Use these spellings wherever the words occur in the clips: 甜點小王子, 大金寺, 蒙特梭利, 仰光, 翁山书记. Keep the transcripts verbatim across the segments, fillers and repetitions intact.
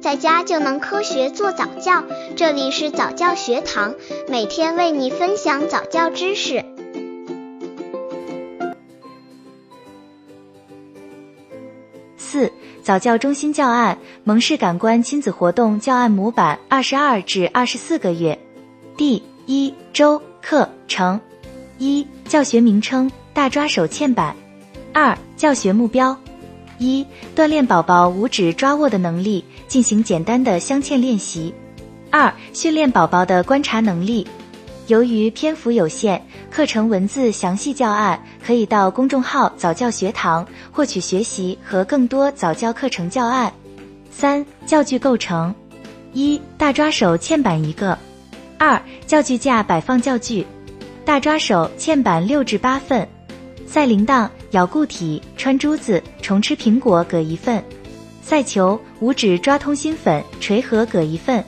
在家就能科学做早教。这里是早教学堂，每天为你分享早教知识。四、早教中心教案，蒙氏感官亲子活动教案模板，二十二至二十四个月，第一周课程：一、教学名称：大抓手嵌板；二、教学目标。一、锻炼宝宝五指抓握的能力，进行简单的镶嵌练习。二、训练宝宝的观察能力。由于篇幅有限，课程文字详细教案可以到公众号早教学堂获取学习和更多早教课程教案。三、教具构成：一、大抓手嵌板一个；二、教具架摆放教具，大抓手嵌板六至八份，赛铃铛、咬固体、穿珠子、虫吃苹果各一份，赛球、五指抓通心粉、锤核各一份。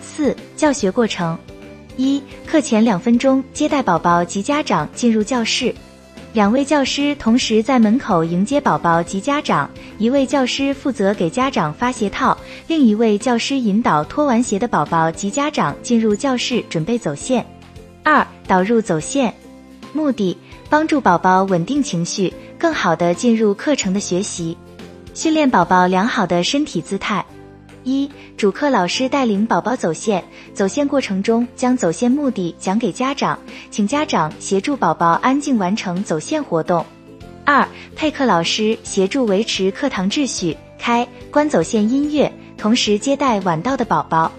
四、教学过程：一、课前两分钟接待宝宝及家长进入教室，两位教师同时在门口迎接宝宝及家长，一位教师负责给家长发鞋套，另一位教师引导脱完鞋的宝宝及家长进入教室准备走线。二、导入走线，目的帮助宝宝稳定情绪，更好地进入课程的学习，训练宝宝良好的身体姿态。一、主课老师带领宝宝走线，走线过程中将走线目的讲给家长，请家长协助宝宝安静完成走线活动。二、配课老师协助维持课堂秩序，开、关走线音乐，同时接待晚到的宝宝。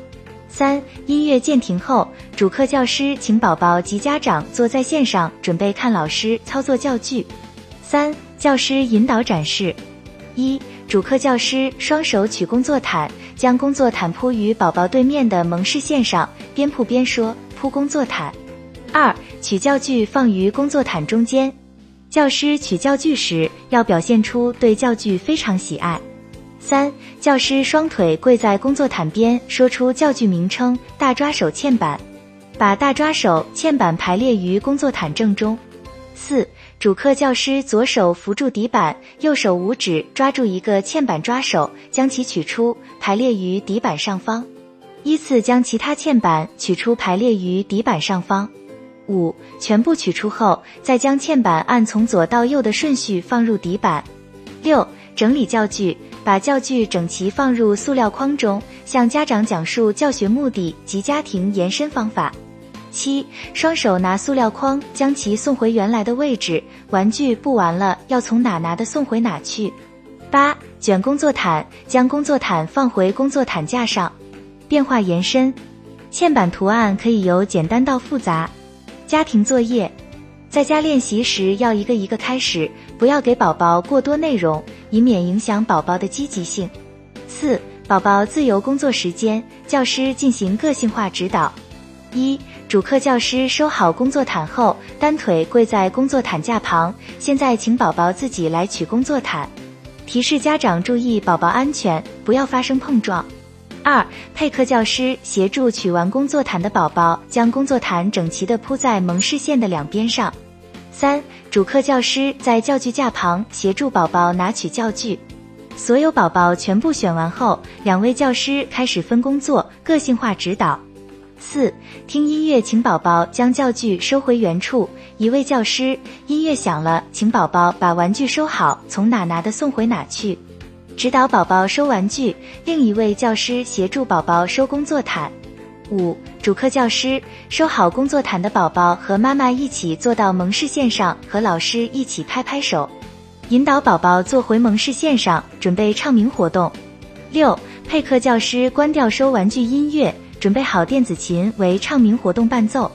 三、音乐渐停后，主课教师请宝宝及家长坐在线上，准备看老师操作教具。三、教师引导展示：一、主课教师双手取工作毯，将工作毯铺于宝宝对面的蒙氏线上，边铺边说：铺工作毯。二、取教具放于工作毯中间，教师取教具时要表现出对教具非常喜爱。三、教师双腿跪在工作毯边，说出教具名称：大抓手嵌板，把大抓手嵌板排列于工作毯正中。四、主课教师左手扶住底板，右手五指抓住一个嵌板抓手，将其取出，排列于底板上方，依次将其他嵌板取出，排列于底板上方。五、全部取出后，再将嵌板按从左到右的顺序放入底板。六、整理教具，把教具整齐放入塑料筐中，向家长讲述教学目的及家庭延伸方法。七、双手拿塑料筐，将其送回原来的位置，玩具不玩了，要从哪拿的送回哪去。八、卷工作毯，将工作毯放回工作毯架上。变化延伸，嵌板图案可以由简单到复杂。家庭作业，在家练习时要一个一个开始，不要给宝宝过多内容，以免影响宝宝的积极性。四、宝宝自由工作时间，教师进行个性化指导。一、主课教师收好工作毯后，单腿跪在工作毯架旁，现在请宝宝自己来取工作毯，提示家长注意宝宝安全，不要发生碰撞。二、配课教师协助取完工作毯的宝宝，将工作毯整齐地铺在蒙氏线的两边上。三、主课教师在教具架旁协助宝宝拿取教具。所有宝宝全部选完后，两位教师开始分工作，个性化指导。四、听音乐，请宝宝将教具收回原处，一位教师，音乐响了，请宝宝把玩具收好，从哪拿的送回哪去，指导宝宝收玩具，另一位教师协助宝宝收工作毯。五、主课教师收好工作毯的宝宝和妈妈一起坐到蒙氏线上，和老师一起拍拍手，引导宝宝坐回蒙氏线上，准备唱名活动。六、配课教师关掉收玩具音乐，准备好电子琴为唱名活动伴奏。